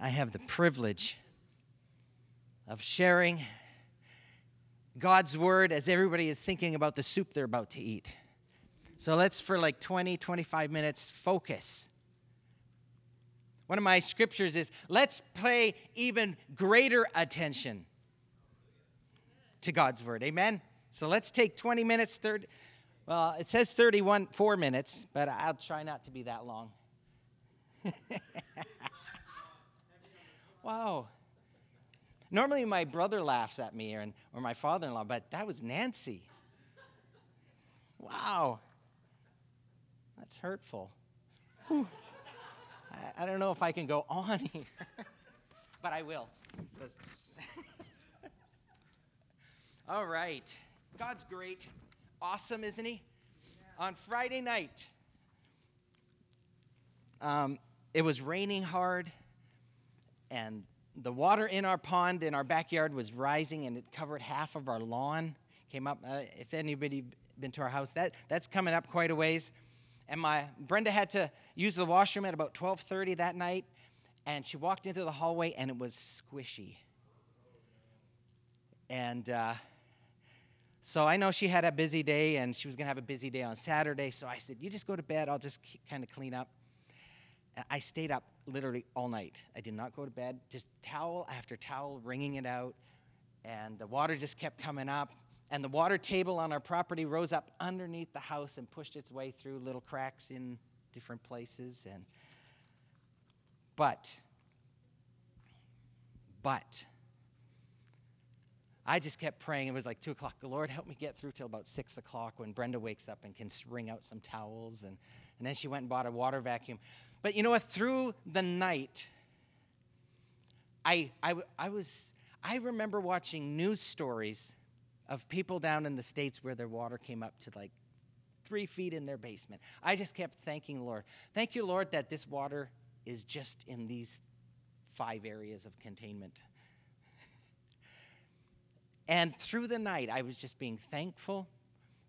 I have the privilege of sharing God's word as everybody is thinking about the soup they're about to eat. So let's, for like 20, 25 minutes, focus. One of my scriptures is, let's pay even greater attention to God's word. Amen? So let's take 20 minutes, well, it says 4 minutes, but I'll try not to be that long. Wow. Normally my brother laughs at me or my father-in-law, but that was Nancy. Wow. That's hurtful. I don't know if I can go on here, but I will. All right. God's great. Awesome, isn't he? Yeah. On Friday night, it was raining hard, and the water in our pond in our backyard was rising, and it covered half of our lawn. Came up, if anybody been to our house, that's coming up quite a ways. And Brenda had to use the washroom at about 12:30 that night, and she walked into the hallway, and it was squishy. And so I know she had a busy day, and she was going to have a busy day on Saturday, so I said, you just go to bed, I'll just kind of clean up. And I stayed up literally all night. I did not go to bed, just towel after towel, wringing it out, and the water just kept coming up. And the water table on our property rose up underneath the house and pushed its way through little cracks in different places. But I just kept praying. It was like 2:00. Lord, help me get through till about 6:00 when Brenda wakes up and can wring out some towels. And then she went and bought a water vacuum. But you know what? Through the night, I remember watching news stories of people down in the States where their water came up to like 3 feet in their basement. I just kept thanking the Lord. Thank you, Lord, that this water is just in these 5 areas of containment. And through the night, I was just being thankful.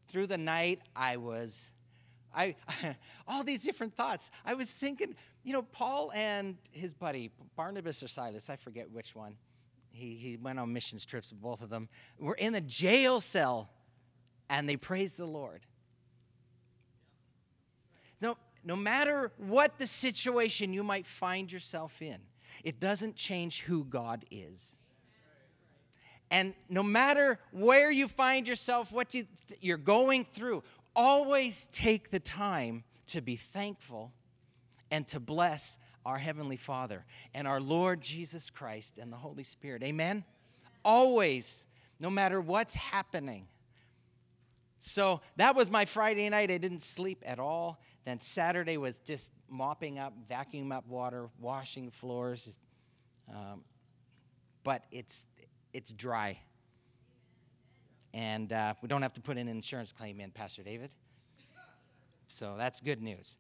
Through the night, I all these different thoughts. I was thinking, you know, Paul and his buddy, Barnabas or Silas, I forget which one, He went on missions trips with both of them. We're in a jail cell, and they praise the Lord. No matter what the situation you might find yourself in, it doesn't change who God is. And no matter where you find yourself, what you're going through, always take the time to be thankful and to bless our Heavenly Father, and our Lord Jesus Christ, and the Holy Spirit. Amen? Always, no matter what's happening. So that was my Friday night. I didn't sleep at all. Then Saturday was just mopping up, vacuuming up water, washing floors. But it's dry. And we don't have to put an insurance claim in, Pastor David. So that's good news.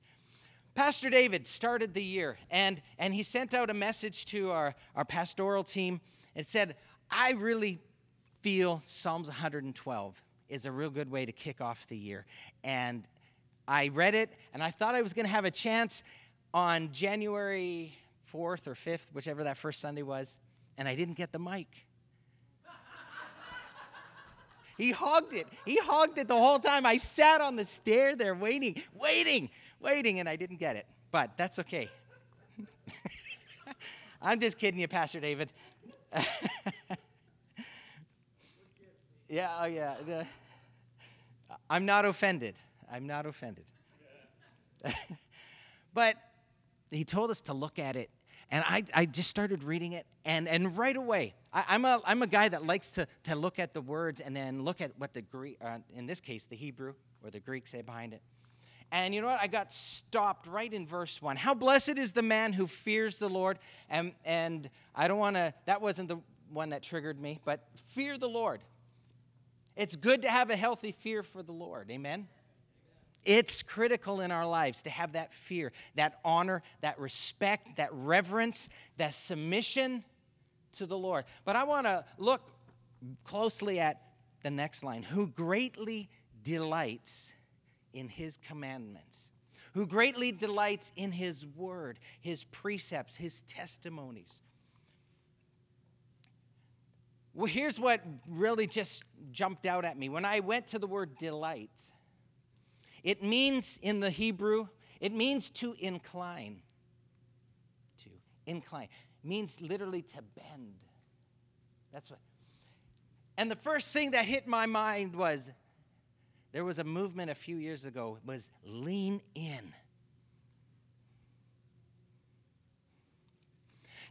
Pastor David started the year, and he sent out a message to our pastoral team and said, I really feel Psalms 112 is a real good way to kick off the year. And I read it, and I thought I was going to have a chance on January 4th or 5th, whichever that first Sunday was, and I didn't get the mic. He hogged it. He hogged it the whole time. I sat on the stair there waiting, and I didn't get it, but that's okay. I'm just kidding you, Pastor David. Yeah. I'm not offended. But he told us to look at it, and I just started reading it, and right away, I'm a guy that likes to look at the words and then look at what the Greek, in this case, the Hebrew or the Greek say behind it. And you know what? I got stopped right in verse 1. How blessed is the man who fears the Lord. And I don't want to, that wasn't the one that triggered me, but fear the Lord. It's good to have a healthy fear for the Lord. Amen? It's critical in our lives to have that fear, that honor, that respect, that reverence, that submission to the Lord. But I want to look closely at the next line. Who greatly delights in his commandments, who greatly delights in his word, his precepts, his testimonies. Well, here's what really just jumped out at me. When I went to the word delight, it means in the Hebrew, it means to incline. To incline. It means literally to bend. That's what. And the first thing that hit my mind was, there was a movement a few years ago, it was lean in.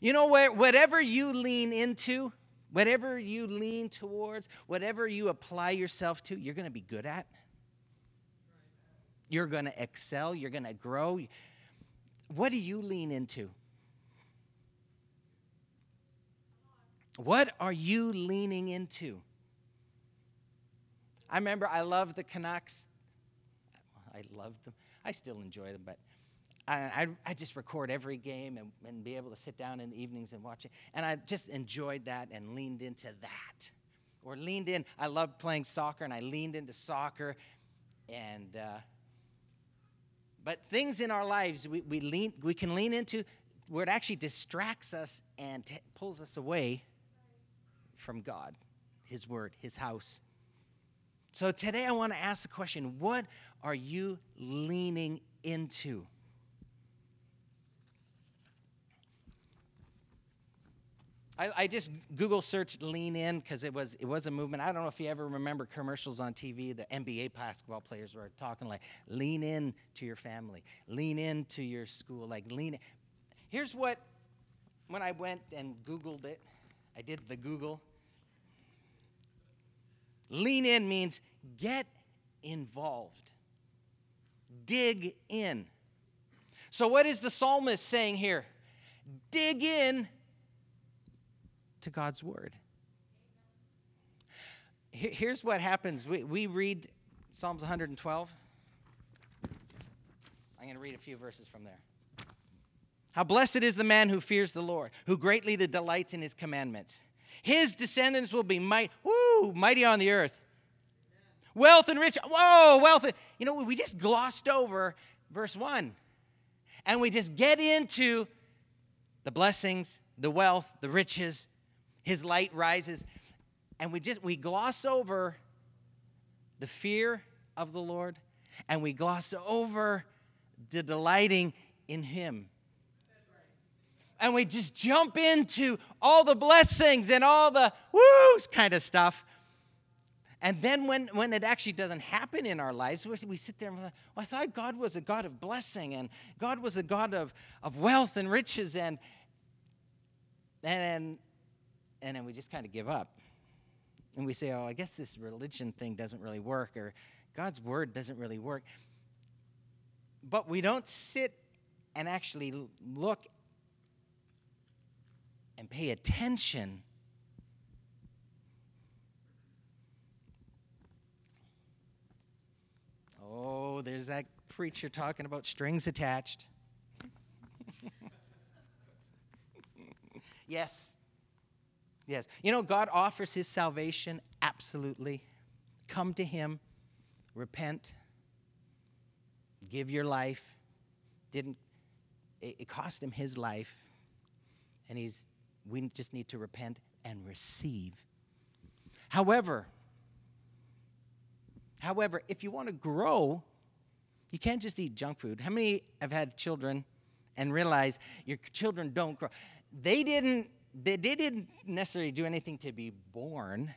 You know, whatever you lean into, whatever you lean towards, whatever you apply yourself to, you're going to be good at. You're going to excel. You're going to grow. What do you lean into? What are you leaning into? I remember I loved the Canucks. I loved them. I still enjoy them, but I just record every game and be able to sit down in the evenings and watch it. And I just enjoyed that and leaned into that. Or leaned in. I loved playing soccer, and I leaned into soccer. And but things in our lives we can lean into where it actually distracts us and pulls us away from God, His Word, His house. So today I want to ask the question, what are you leaning into? I just Google searched lean in because it was a movement. I don't know if you ever remember commercials on TV. The NBA basketball players were talking like, lean in to your family, lean in to your school, like lean in. Here's what, when I went and Googled it, I did the Google. Lean in means get involved. Dig in. So what is the psalmist saying here? Dig in to God's word. Here's what happens. We read Psalms 112. I'm going to read a few verses from there. How blessed is the man who fears the Lord, who greatly delights in his commandments. His descendants will be mighty on the earth. Wealth and rich. Whoa, wealth. You know, we just glossed over verse 1. And we just get into the blessings, the wealth, the riches. His light rises. And we gloss over the fear of the Lord. And we gloss over the delighting in Him. And we just jump into all the blessings and all the woos kind of stuff. And then when it actually doesn't happen in our lives, we sit there and we're like, well, I thought God was a God of blessing, and God was a God of wealth and riches, and then we just kind of give up. And we say, oh, I guess this religion thing doesn't really work, or God's word doesn't really work. But we don't sit and actually look and pay attention . Oh, there's that preacher talking about strings attached. Yes. Yes. You know, God offers His salvation, absolutely. Come to Him, repent, give your life. It cost Him His life, and we just need to repent and receive. However, if you want to grow, you can't just eat junk food. How many have had children and realize your children don't grow? They didn't necessarily do anything to be born,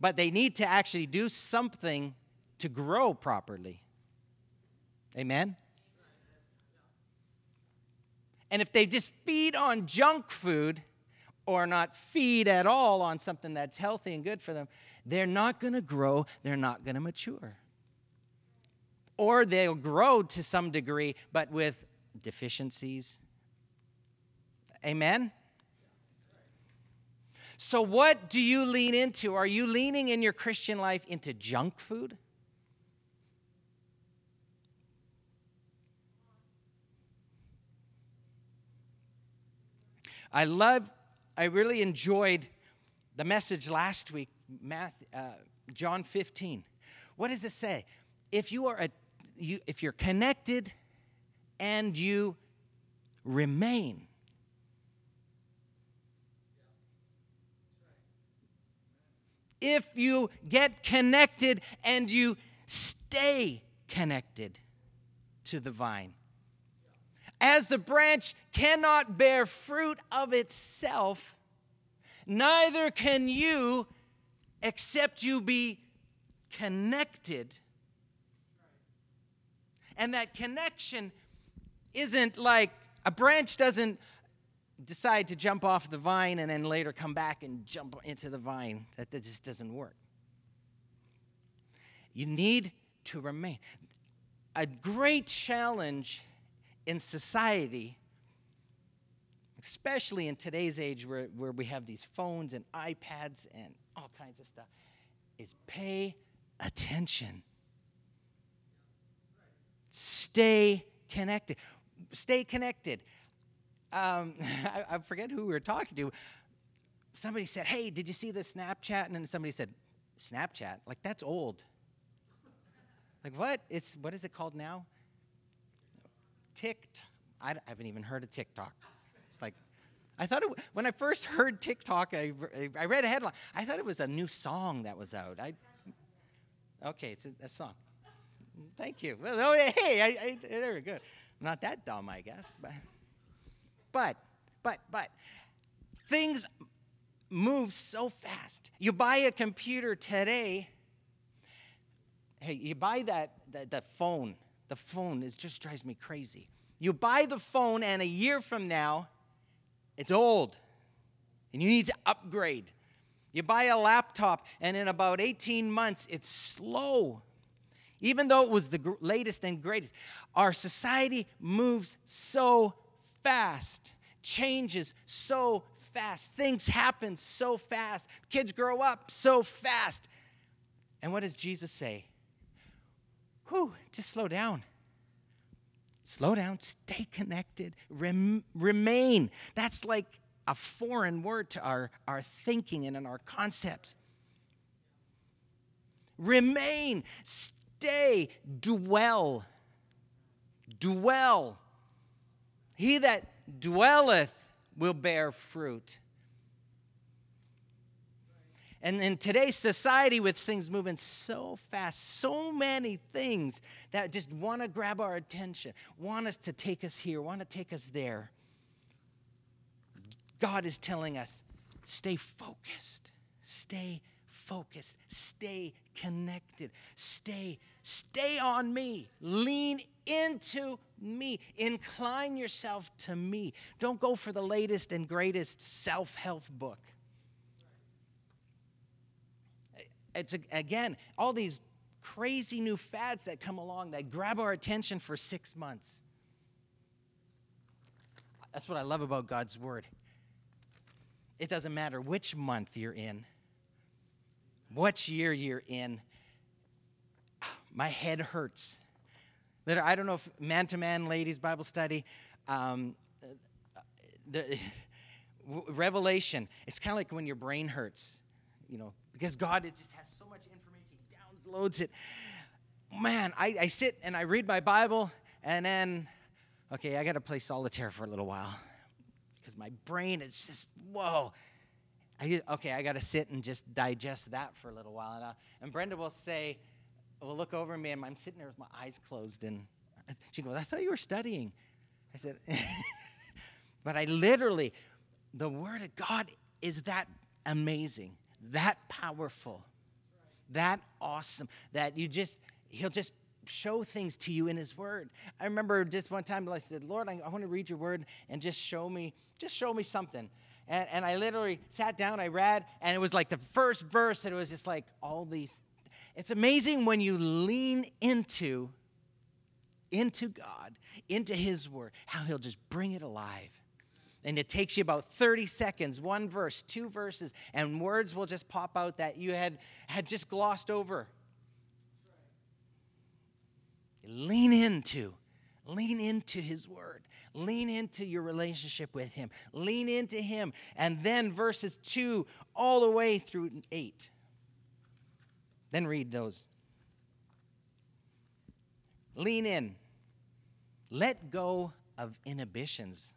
but they need to actually do something to grow properly. Amen? And if they just feed on junk food or not feed at all on something that's healthy and good for them, they're not going to grow, they're not going to mature. Or they'll grow to some degree, but with deficiencies. Amen? So what do you lean into? Are you leaning in your Christian life into junk food? I really enjoyed the message last week, John 15. What does it say? If you are if you're connected and you remain. If you get connected and you stay connected to the vine. As the branch cannot bear fruit of itself, neither can you except you be connected. And that connection isn't like a branch doesn't decide to jump off the vine and then later come back and jump into the vine. That just doesn't work. You need to remain. A great challenge in society, especially in today's age where we have these phones and iPads and all kinds of stuff, is pay attention. Stay connected. Stay connected. I forget who we were talking to. Somebody said, hey, did you see this Snapchat? And then somebody said, Snapchat? Like, that's old. Like, what? What is it called now? TikTok. I haven't even heard of TikTok. It's like, I thought when I first heard TikTok, I read a headline. I thought it was a new song that was out. Okay, it's a song. Thank you. Well, oh, hey, very good. Not that dumb, I guess, but... But things move so fast. You buy a computer today. Hey, you buy the phone. The phone just drives me crazy. You buy the phone, and a year from now, it's old, and you need to upgrade. You buy a laptop, and in about 18 months, it's slow. Even though it was the latest and greatest, our society moves so fast, changes so fast, things happen so fast, kids grow up so fast. And what does Jesus say? Just slow down. Slow down, stay connected, remain. That's like a foreign word to our thinking and in our concepts. Remain, stay, dwell. He that dwelleth will bear fruit. And in today's society, with things moving so fast, so many things that just want to grab our attention, want us to take us here, want to take us there. God is telling us, stay focused, stay focused, stay connected, stay on me, lean into me, incline yourself to me. Don't go for the latest and greatest self-help book. It's, again, all these crazy new fads that come along that grab our attention for 6 months. That's what I love about God's word. It doesn't matter which month you're in, which year you're in. My head hurts. I don't know if man-to-man ladies Bible study, Revelation. It's kind of like when your brain hurts, because God, it just has so much information. He downloads it. Man, I sit and I read my Bible, and then, okay, I got to play solitaire for a little while because my brain is just, whoa. I got to sit and just digest that for a little while. And Brenda will say, will look over me, and I'm sitting there with my eyes closed, and she goes, I thought you were studying. I said, but I literally, the Word of God is that amazing, that powerful, that awesome, that He'll just show things to you in His Word. I remember just one time I said, Lord, I want to read Your Word, and just show me something. And I literally sat down, I read, and it was like the first verse, and it was just like all these. It's amazing when you lean into God, into His Word, how He'll just bring it alive. And it takes you about 30 seconds, one verse, two verses, and words will just pop out that you had just glossed over. Lean into His Word. Lean into your relationship with Him. Lean into Him. And then verses 2 all the way through 8. Then read those. Lean in. Let go of inhibitions.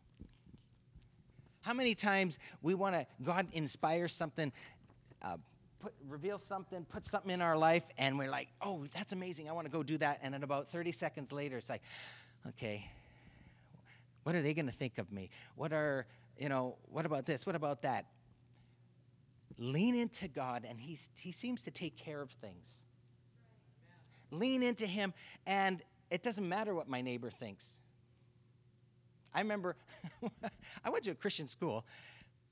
How many times we want to, God inspires something, reveal something, put something in our life, and we're like, oh, that's amazing. I want to go do that. And then about 30 seconds later, it's like, okay, what are they going to think of me? What about this? What about that? Lean into God, and he seems to take care of things. Lean into him, and it doesn't matter what my neighbor thinks. I remember, I went to a Christian school.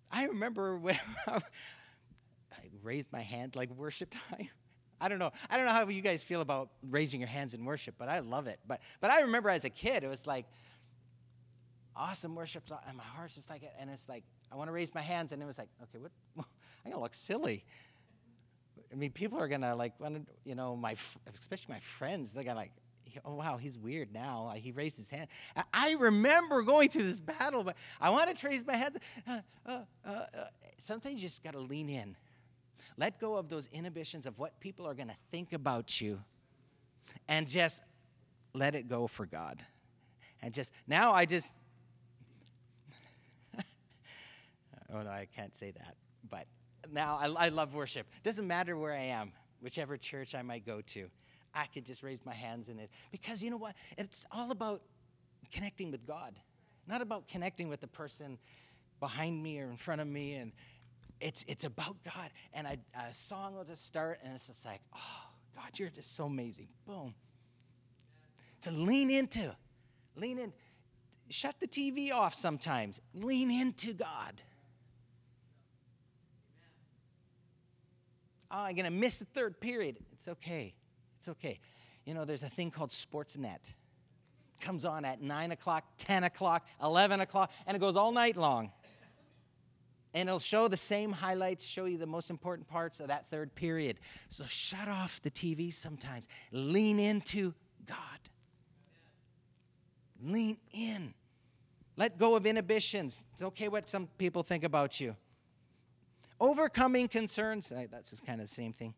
I remember when I raised my hand like worship time. I don't know. I don't know how you guys feel about raising your hands in worship, but I love it. But I remember as a kid, it was like awesome worship, and my heart's just like it. And it's like I want to raise my hands, and it was like, okay, what? I'm gonna look silly. I mean, people are gonna like want to, especially my friends. They're gonna like, oh wow, he's weird now. He raised his hand. I remember going through this battle, but I want to raise my hands. Sometimes you just gotta lean in. Let go of those inhibitions of what people are going to think about you and just let it go for God. And oh, no, I can't say that. But now I love worship. Doesn't matter where I am, whichever church I might go to, I could just raise my hands in it. Because you know what? It's all about connecting with God, not about connecting with the person behind me or in front of me, and It's about God. And a song will just start, and it's just like, oh, God, you're just so amazing. Boom. To lean into. Lean in. Shut the TV off sometimes. Lean into God. Oh, I'm going to miss the third period. It's okay. It's okay. There's a thing called Sportsnet. It comes on at 9 o'clock, 10 o'clock, 11 o'clock, and it goes all night long. And it'll show the same highlights, show you the most important parts of that third period. So shut off the TV sometimes. Lean into God. Lean in. Let go of inhibitions. It's okay what some people think about you. Overcoming concerns. That's just kind of the same thing.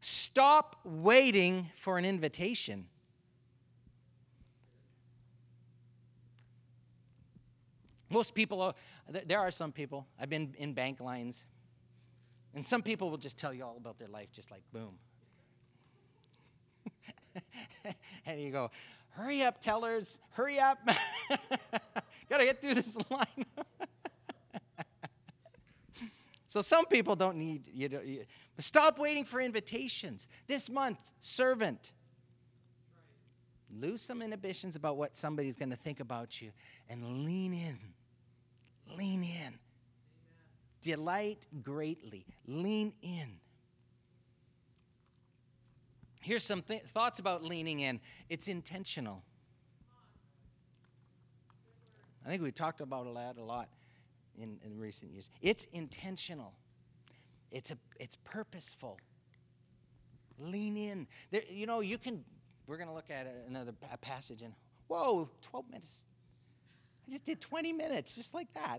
Stop waiting for an invitation. Most people, there are some people, I've been in bank lines, and some people will just tell you all about their life, just like, boom. And you go, hurry up, tellers, hurry up. Got to get through this line. So some people don't need, but stop waiting for invitations. This month, servant. Lose some inhibitions about what somebody's going to think about you and lean in. Lean in. Amen. Delight greatly. Lean in. Here's some thoughts about leaning in. It's intentional. I think we talked about that a lot in recent years. It's intentional. It's purposeful. Lean in. There, you can. We're going to look at another passage and, whoa, 12 minutes. I just did 20 minutes, just like that.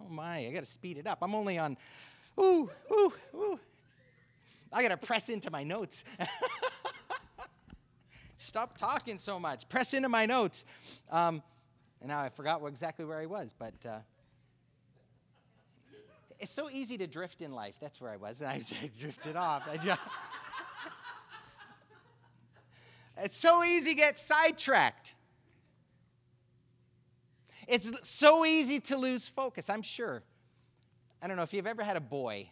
Oh, my, I got to speed it up. I'm only on, I got to press into my notes. Stop talking so much. Press into my notes. And now I forgot exactly where I was, but it's so easy to drift in life. That's where I was, and I drifted off. It's so easy to get sidetracked. It's so easy to lose focus, I'm sure. I don't know if you've ever had a boy.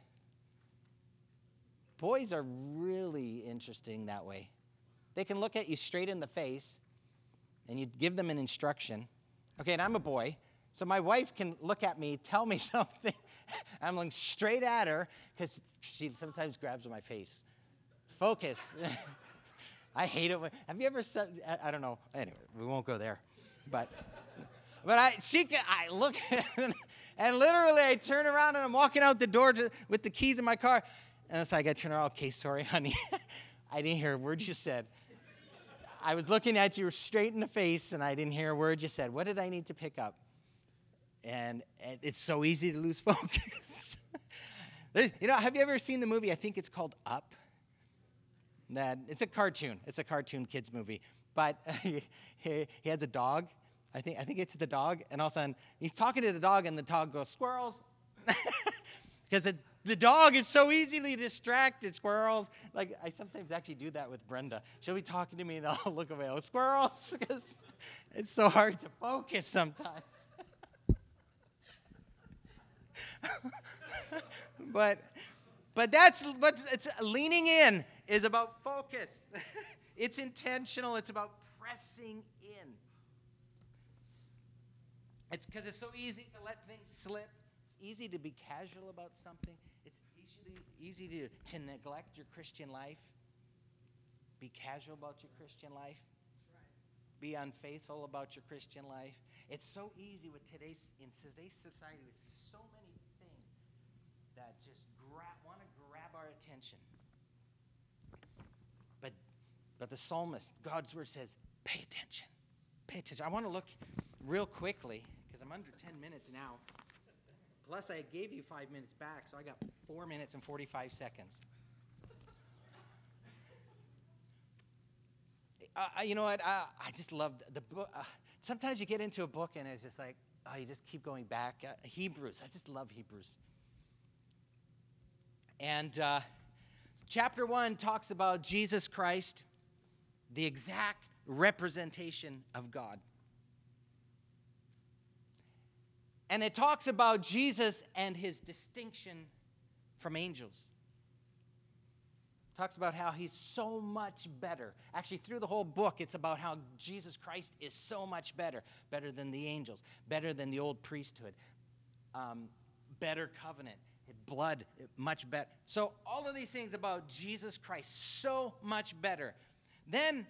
Boys are really interesting that way. They can look at you straight in the face, and you give them an instruction. Okay, and I'm a boy, so my wife can look at me, tell me something. I'm looking straight at her because she sometimes grabs my face. Focus. I hate it. Have you ever said, I don't know. Anyway, we won't go there. But I look at it, and literally I turn around and I'm walking out the door with the keys in my car. And it's like, I turn around, okay, sorry, honey. I didn't hear a word you said. I was looking at you straight in the face and I didn't hear a word you said. What did I need to pick up? And it's so easy to lose focus. Have you ever seen the movie? I think it's called Up. It's a cartoon. It's a cartoon kids movie. But he has a dog. I think it's the dog. And all of a sudden, he's talking to the dog, and the dog goes, squirrels. Because the dog is so easily distracted, squirrels. Like, I sometimes actually do that with Brenda. She'll be talking to me, and I'll look away. Oh, squirrels. Because it's so hard to focus sometimes. But that's what it's leaning in is about focus. It's intentional. It's about pressing in. It's because it's so easy to let things slip. It's easy to be casual about something. It's easy to neglect your Christian life. Be casual about your Christian life. Be unfaithful about your Christian life. It's so easy with in today's society with so many things that just want to grab our attention. But the psalmist, God's word says, pay attention. Pay attention. I want to look real quickly because I'm under 10 minutes now. Plus, I gave you 5 minutes back, so I got 4 minutes and 45 seconds. You know what? I just love the book. Sometimes you get into a book and it's just like, oh, you just keep going back. Hebrews. I just love Hebrews. And chapter 1 talks about Jesus Christ, the exact representation of God. And it talks about Jesus and his distinction from angels. It talks about how he's so much better. Actually, through the whole book, it's about how Jesus Christ is so much better. Better than the angels. Better than the old priesthood. Better covenant. Blood, much better. So all of these things about Jesus Christ, so much better. Then,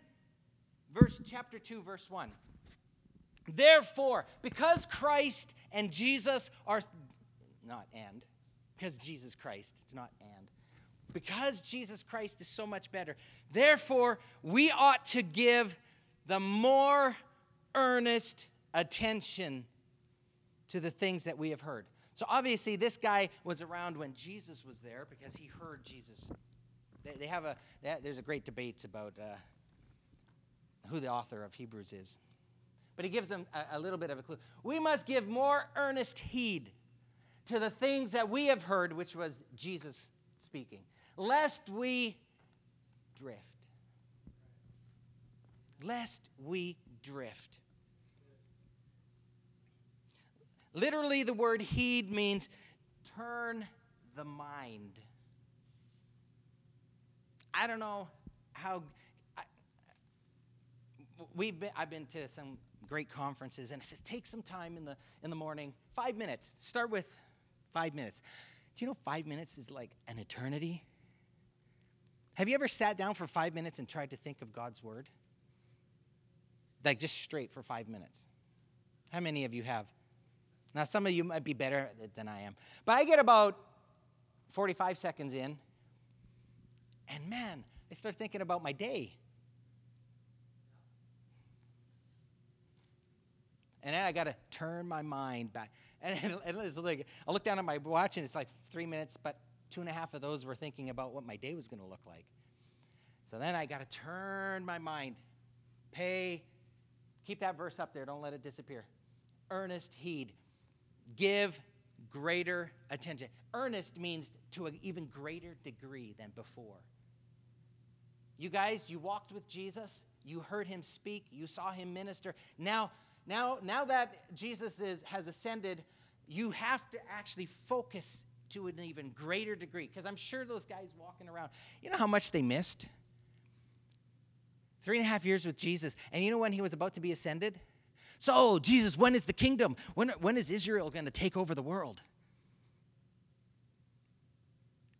chapter 2, verse 1. Therefore, because Christ and Jesus are, not and, because Jesus Christ, it's not and. Because Jesus Christ is so much better, therefore, we ought to give the more earnest attention to the things that we have heard. So obviously, this guy was around when Jesus was there because he heard Jesus. There's a great debate about who the author of Hebrews is. But he gives them a little bit of a clue. We must give more earnest heed to the things that we have heard, which was Jesus speaking, lest we drift. Lest we drift. Literally, the word heed means turn the mind. I don't know how... I've been to some great conferences, and it says take some time in the morning, 5 minutes. Start with 5 minutes. Do you know 5 minutes is like an eternity? Have you ever sat down for 5 minutes and tried to think of God's word? Like just straight for 5 minutes. How many of you have? Now, some of you might be better at it than I am. But I get about 45 seconds in, and man, I start thinking about my day. And then I got to turn my mind back. And it's like, I look down at my watch, and it's like 3 minutes, but 2.5 of those were thinking about what my day was going to look like. So then I got to turn my mind. Keep that verse up there. Don't let it disappear. Earnest heed. Give greater attention. Earnest means to an even greater degree than before. You guys, you walked with Jesus. You heard him speak. You saw him minister. Now that Jesus has ascended, you have to actually focus to an even greater degree. Because I'm sure those guys walking around, you know how much they missed? 3.5 years with Jesus. And you know when he was about to be ascended? So, Jesus, when is the kingdom? When is Israel going to take over the world?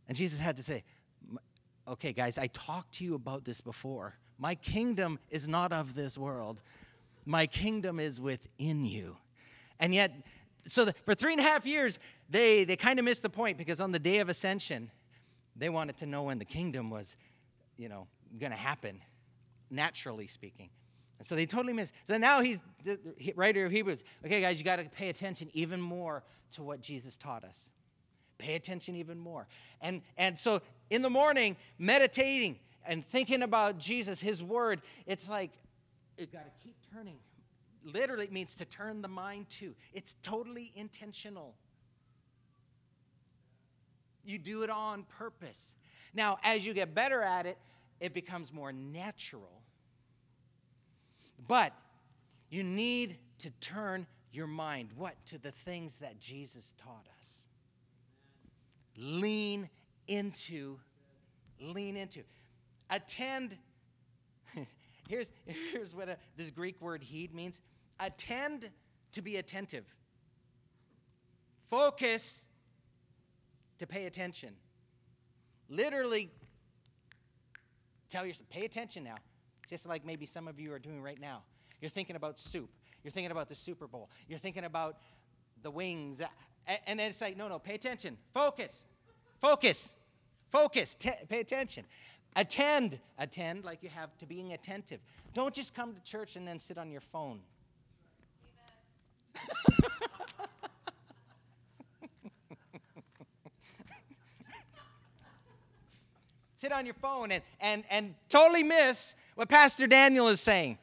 And Jesus had to say, okay, guys, I talked to you about this before. My kingdom is not of this world. My kingdom is within you. And yet, for 3.5 years, they kind of missed the point because on the day of ascension, they wanted to know when the kingdom was, going to happen, naturally speaking. And so they totally missed. So now he's the writer of Hebrews. Okay, guys, you got to pay attention even more to what Jesus taught us. Pay attention even more. And so in the morning, meditating and thinking about Jesus, his word, it's like, You've got to keep turning. Literally, it means to turn the mind to. It's totally intentional. You do it on purpose. Now, as you get better at it, it becomes more natural. But you need to turn your mind, what? To the things that Jesus taught us. Lean into. Attend. Here's what this Greek word heed means. Attend to be attentive. Focus to pay attention. Literally, tell yourself, pay attention now. Just like maybe some of you are doing right now. You're thinking about soup. You're thinking about the Super Bowl. You're thinking about the wings. And then it's like, no, pay attention. Focus. Pay attention. Attend like you have to being attentive. Don't just come to church and then sit on your phone. Sit on your phone and totally miss what Pastor Daniel is saying.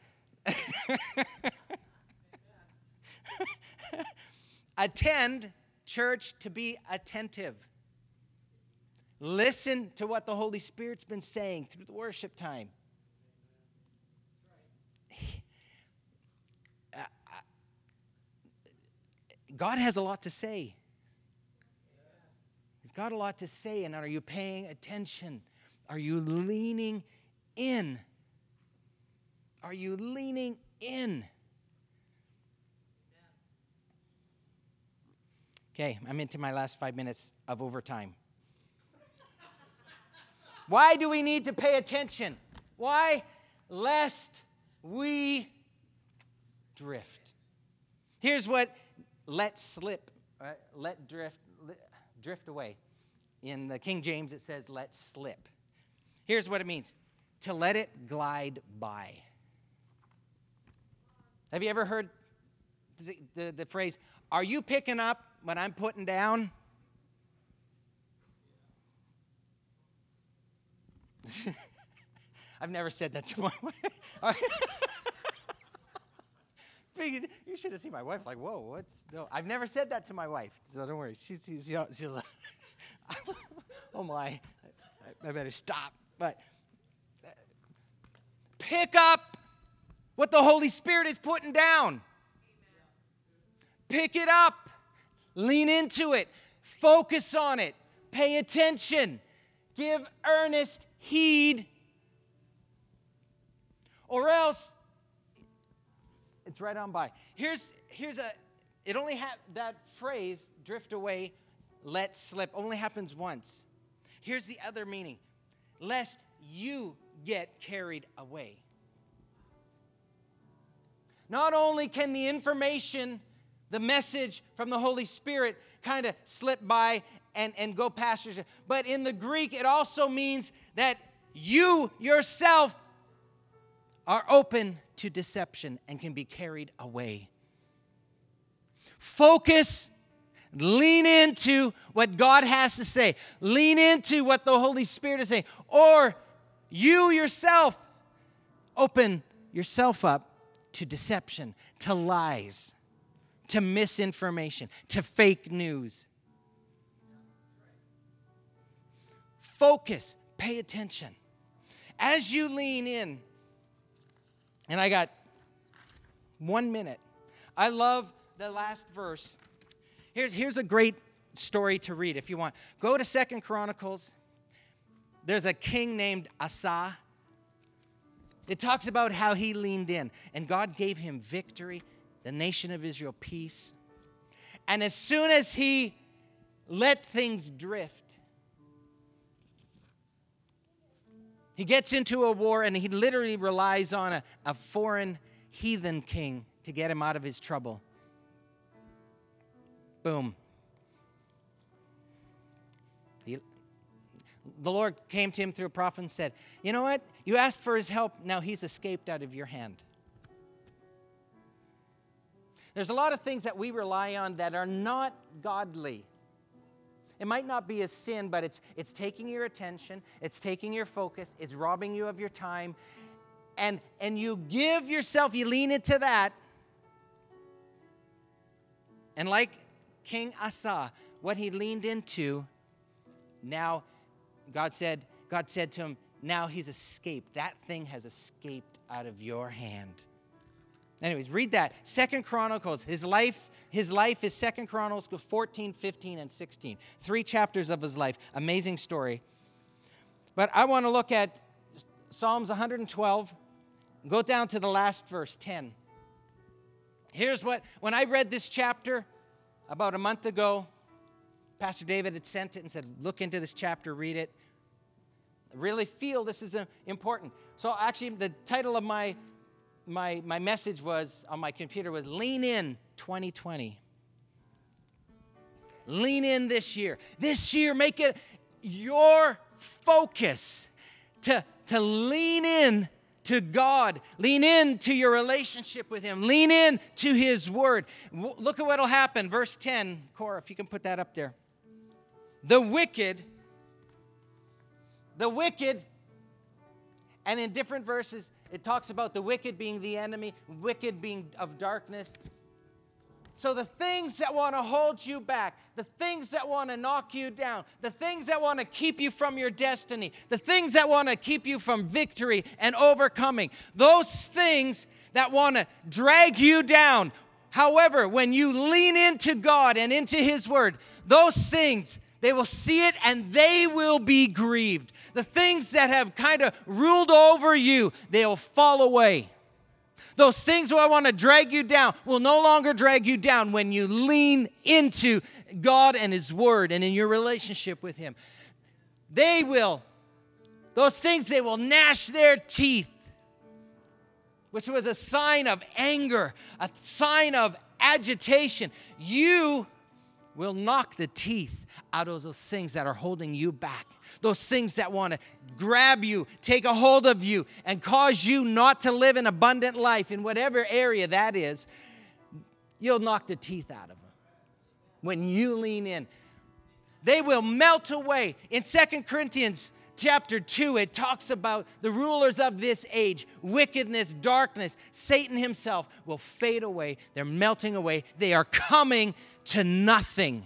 Attend church to be attentive. Listen to what the Holy Spirit's been saying through the worship time. God has a lot to say. He's got a lot to say, and are you paying attention? Are you leaning in? Are you leaning in? Okay, I'm into my last 5 minutes of overtime. Why do we need to pay attention? Why? Lest we drift. Here's what drift away. In the King James, it says let slip. Here's what it means, to let it glide by. Have you ever heard the phrase, are you picking up what I'm putting down? I've never said that to my wife. You should have seen my wife like, whoa, what's... No, I've never said that to my wife, so don't worry. She's like, oh my, I better stop. But pick up what the Holy Spirit is putting down. Pick it up. Lean into it. Focus on it. Pay attention. Give earnest heed. Or else, it's right on by. That phrase, drift away, let slip, only happens once. Here's the other meaning. Lest you get carried away. Not only can the information, the message from the Holy Spirit kind of slip by and go past yourself, but in the Greek it also means that you yourself are open to deception and can be carried away. Focus. Lean into what God has to say. Lean into what the Holy Spirit is saying. Or you yourself open yourself up to deception, to lies, to misinformation, to fake news. Focus. Pay attention. As you lean in, and I got 1 minute. I love the last verse. Here's a great story to read if you want. Go to 2 Chronicles. There's a king named Asa. It talks about how he leaned in, and God gave him victory, the nation of Israel peace. And as soon as he let things drift, he gets into a war, and he literally relies on a foreign heathen king to get him out of his trouble. Boom. The Lord came to him through a prophet and said, you know what? You asked for his help. Now he's escaped out of your hand. There's a lot of things that we rely on that are not godly. It might not be a sin, but it's taking your attention. It's taking your focus. It's robbing you of your time. and you give yourself, you lean into that. And like King Asa, what he leaned into, now God said to him, now he's escaped. That thing has escaped out of your hand. Anyways, read that. 2 Chronicles, his life is 2 Chronicles 14, 15, and 16. 3 chapters of his life. Amazing story. But I want to look at Psalms 112. Go down to the last verse, 10. Here's what, when I read this chapter about a month ago, Pastor David had sent it and said, look into this chapter, read it. I really feel this is important. So actually, the title of my message was on my computer was Lean In 2020. Lean in this year. This year, make it your focus to lean in to God. Lean in to your relationship with Him. Lean in to His Word. Look at what will happen. Verse 10, Cora, if you can put that up there. The wicked, and in different verses, it talks about the wicked being the enemy, wicked being of darkness. So the things that want to hold you back, the things that want to knock you down, the things that want to keep you from your destiny, the things that want to keep you from victory and overcoming, those things that want to drag you down. However, when you lean into God and into His Word, those things, they will see it and they will be grieved. The things that have kind of ruled over you, they'll fall away. Those things that want to drag you down will no longer drag you down when you lean into God and His Word and in your relationship with Him. They will gnash their teeth, which was a sign of anger, a sign of agitation. You will knock the teeth out of those things that are holding you back, those things that want to grab you, take a hold of you, and cause you not to live an abundant life in whatever area that is. You'll knock the teeth out of them when you lean in. They will melt away. In 2 Corinthians chapter 2, it talks about the rulers of this age, wickedness, darkness, Satan himself will fade away. They're melting away. They are coming to nothing.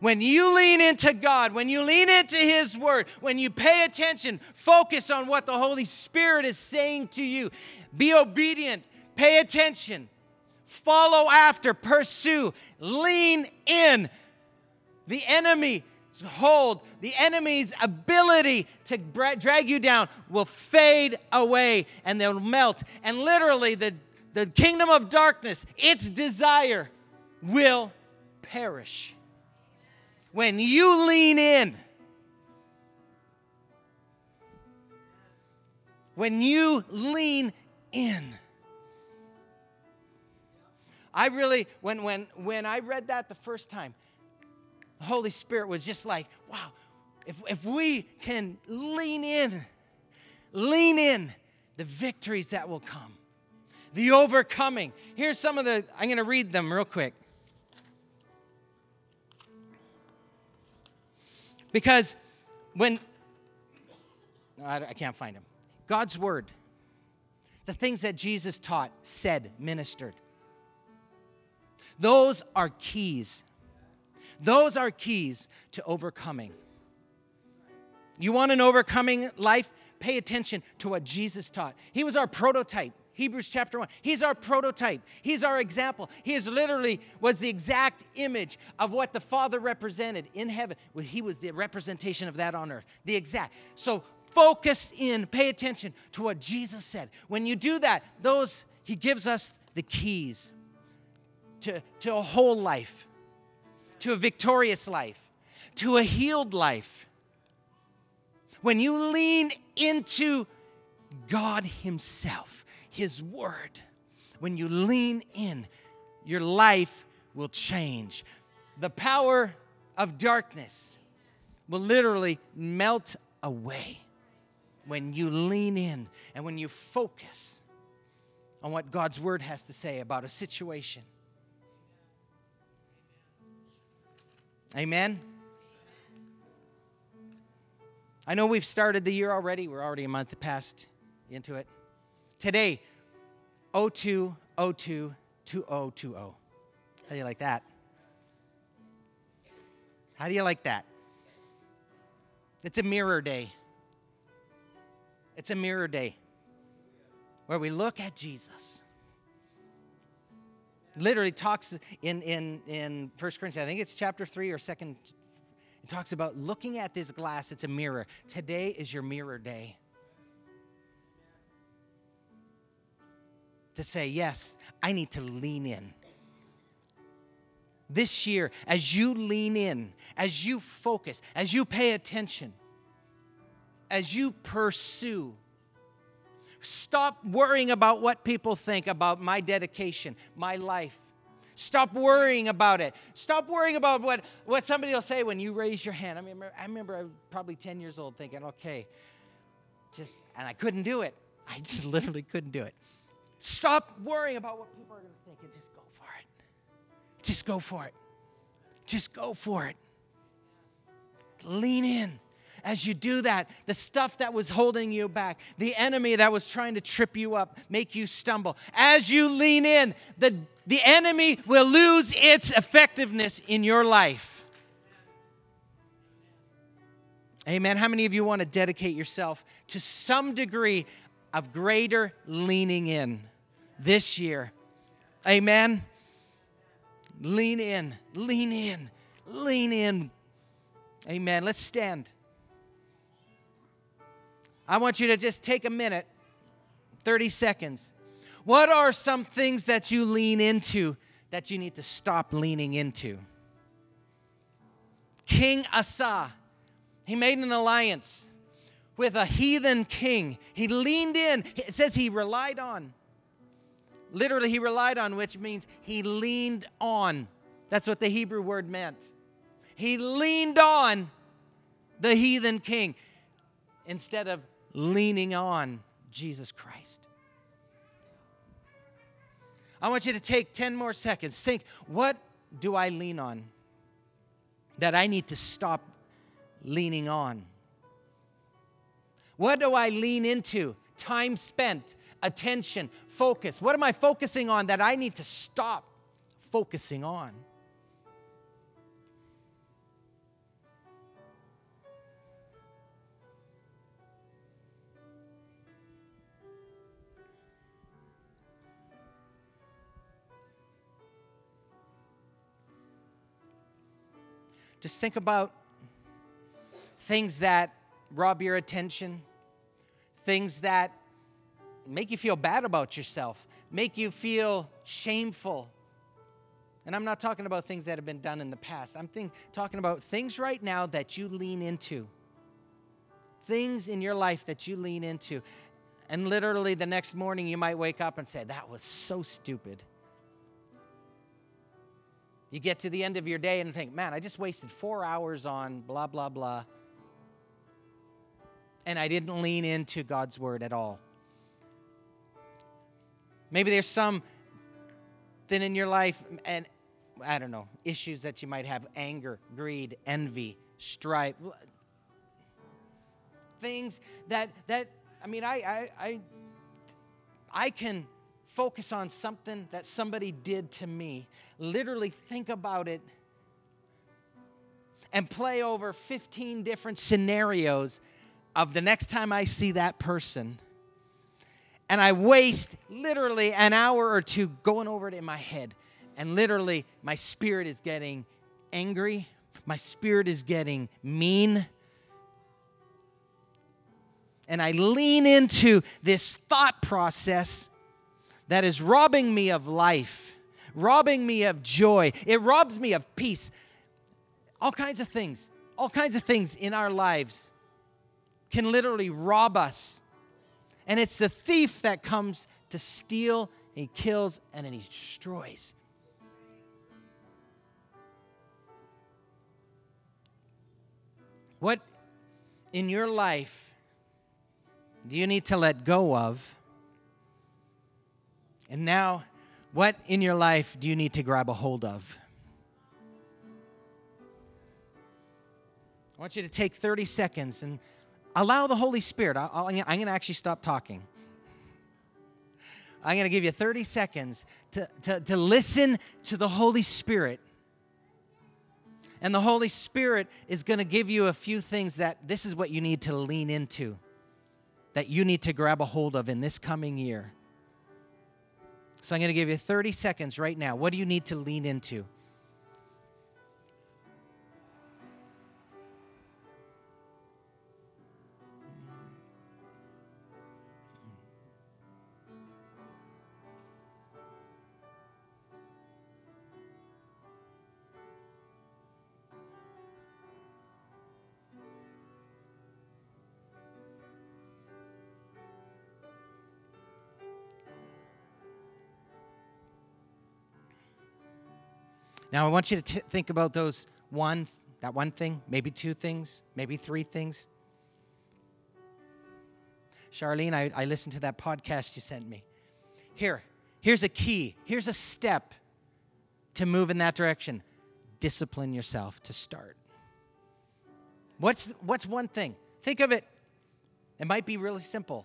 When you lean into God, when you lean into His Word, when you pay attention, focus on what the Holy Spirit is saying to you. Be obedient. Pay attention. Follow after. Pursue. Lean in. The enemy's hold, the enemy's ability to drag you down will fade away and they'll melt. And literally, the kingdom of darkness, its desire will perish. When you lean in, I really, when I read that the first time, the Holy Spirit was just like, wow, if we can lean in, the victories that will come, the overcoming. Here's some of I'm going to read them real quick. Because I can't find him. God's Word, the things that Jesus taught, said, ministered, those are keys. Those are keys to overcoming. You want an overcoming life? Pay attention to what Jesus taught. He was our prototype. Hebrews chapter 1. He's our prototype. He's our example. He is literally was the exact image of what the Father represented in heaven. Well, He was the representation of that on earth. The exact. So focus in, pay attention to what Jesus said. When you do that, He gives us the keys to a whole life, to a victorious life, to a healed life. When you lean into God Himself, His Word. When you lean in, your life will change. The power of darkness will literally melt away when you lean in and when you focus on what God's Word has to say about a situation. Amen? I know we've started the year already. We're already a month past. You into it? Today, 02/02/2020. How do you like that? How do you like that? It's a mirror day. It's a mirror day where we look at Jesus. Literally talks in First Corinthians, I think it's chapter 3 or 2nd, it talks about looking at this glass, it's a mirror. Today is your mirror day. To say, yes, I need to lean in. This year, as you lean in, as you focus, as you pay attention, as you pursue, stop worrying about what people think about my dedication, my life. Stop worrying about it. Stop worrying about what somebody will say when you raise your hand. I remember I was probably 10 years old thinking, okay, and I couldn't do it. I just literally couldn't do it. Stop worrying about what people are going to think and just go for it. Just go for it. Just go for it. Lean in. As you do that, the stuff that was holding you back, the enemy that was trying to trip you up, make you stumble. As you lean in, the enemy will lose its effectiveness in your life. Amen. How many of you want to dedicate yourself to some degree of greater leaning in this year? Amen. Lean in, lean in, lean in. Amen. Let's stand. I want you to just take a minute, 30 seconds. What are some things that you lean into that you need to stop leaning into? King Asa, he made an alliance with a heathen king. He leaned in. It says he relied on. Literally, he relied on, which means he leaned on. That's what the Hebrew word meant. He leaned on the heathen king instead of leaning on Jesus Christ. I want you to take 10 more seconds. Think, what do I lean on that I need to stop leaning on? What do I lean into? Time spent, attention, focus. What am I focusing on that I need to stop focusing on? Just think about things that rob your attention, things that make you feel bad about yourself, make you feel shameful. And I'm not talking about things that have been done in the past. I'm talking about things right now that you lean into, things in your life that you lean into. And literally the next morning you might wake up and say, that was so stupid. You get to the end of your day and think, man, I just wasted 4 hours on blah, blah, blah. And I didn't lean into God's word at all. Maybe there's some thing in your life, and I don't know, issues that you might have, anger, greed, envy, strife. Things I can focus on something that somebody did to me, literally think about it, and play over 15 different scenarios of the next time I see that person. And I waste literally an hour or two going over it in my head. And literally, my spirit is getting angry. My spirit is getting mean. And I lean into this thought process that is robbing me of life, robbing me of joy. It robs me of peace. All kinds of things in our lives can literally rob us. And it's the thief that comes to steal, and he kills, and then he destroys. What in your life do you need to let go of? And now, what in your life do you need to grab a hold of? I want you to take 30 seconds and allow the Holy Spirit. I'm going to actually stop talking. I'm going to give you 30 seconds to listen to the Holy Spirit. And the Holy Spirit is going to give you a few things that this is what you need to lean into, that you need to grab a hold of in this coming year. So I'm going to give you 30 seconds right now. What do you need to lean into? Now, I want you to think about those that one thing, maybe two things, maybe three things. Charlene, I listened to that podcast you sent me. Here's a key. Here's a step to move in that direction. Discipline yourself to start. What's one thing? Think of it. It might be really simple.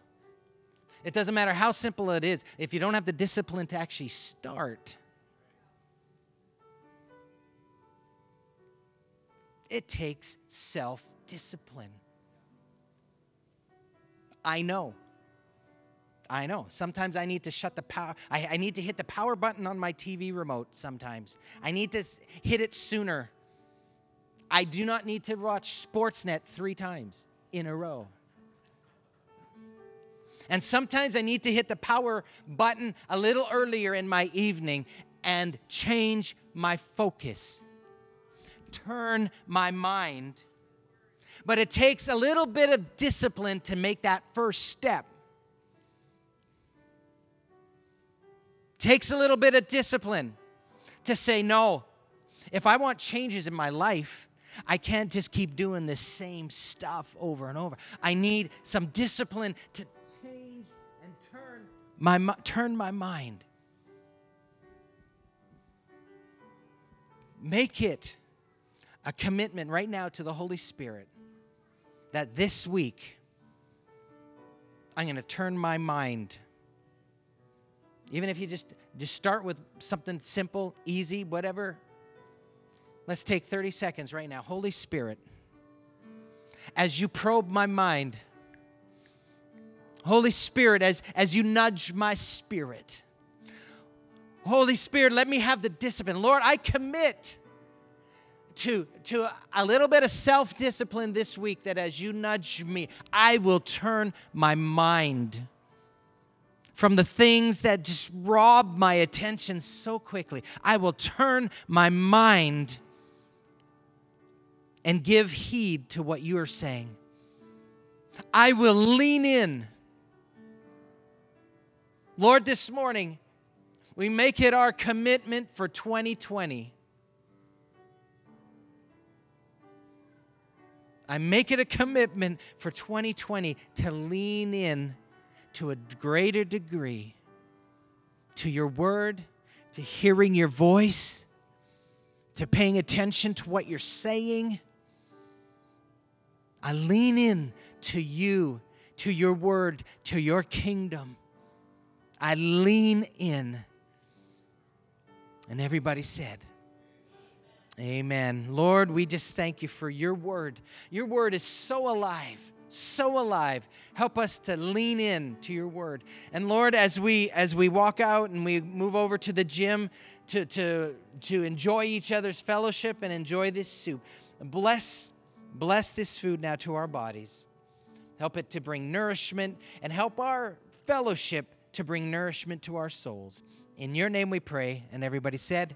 It doesn't matter how simple it is. If you don't have the discipline to actually start, it takes self-discipline. I know. Sometimes I need to shut the power. I need to hit the power button on my TV remote sometimes. I need to hit it sooner. I do not need to watch Sportsnet 3 times in a row. And sometimes I need to hit the power button a little earlier in my evening and change my focus. Turn my mind, but it takes a little bit of discipline to make that first step. Takes a little bit of discipline to say, no, if I want changes in my life, I can't just keep doing the same stuff over and over. I need some discipline to change and turn my mind. Make it a commitment right now to the Holy Spirit that this week I'm going to turn my mind. Even if you just start with something simple, easy, whatever. Let's take 30 seconds right now. Holy Spirit, as you probe my mind, Holy Spirit, as you nudge my spirit, Holy Spirit, let me have the discipline. Lord, I commit to a little bit of self-discipline this week, that as you nudge me, I will turn my mind from the things that just rob my attention so quickly. I will turn my mind and give heed to what you are saying. I will lean in. Lord, this morning, we make it our commitment for 2020. I make it a commitment for 2020 to lean in to a greater degree to your word, to hearing your voice, to paying attention to what you're saying. I lean in to you, to your word, to your kingdom. I lean in. And everybody said, amen. Lord, we just thank you for your word. Your word is so alive, so alive. Help us to lean in to your word. And Lord, as we walk out and we move over to the gym to enjoy each other's fellowship and enjoy this soup, bless this food now to our bodies. Help it to bring nourishment, and help our fellowship to bring nourishment to our souls. In your name we pray, and everybody said,